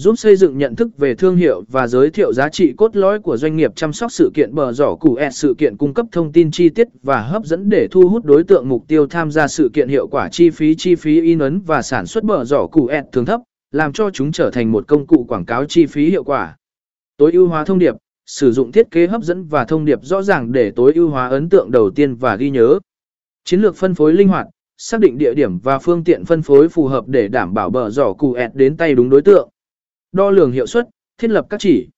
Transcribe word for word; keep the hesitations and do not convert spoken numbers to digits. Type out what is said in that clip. giúp xây dựng nhận thức về thương hiệu và giới thiệu giá trị cốt lõi của doanh nghiệp, chăm sóc sự kiện bờ giỏ củ ẹt sự kiện, cung cấp thông tin chi tiết và hấp dẫn để thu hút đối tượng mục tiêu tham gia sự kiện, hiệu quả chi phí chi phí in ấn và sản xuất bờ giỏ củ ẹt thường thấp, làm cho chúng trở thành một công cụ quảng cáo chi phí hiệu quả. Tối ưu hóa thông điệp, sử dụng thiết kế hấp dẫn và thông điệp rõ ràng để tối ưu hóa ấn tượng đầu tiên và ghi nhớ. Chiến lược phân phối linh hoạt, xác định địa điểm và phương tiện phân phối phù hợp để đảm bảo bờ giỏ củ ẹt đến tay đúng đối tượng. Đo lường hiệu suất, thiết lập các chỉ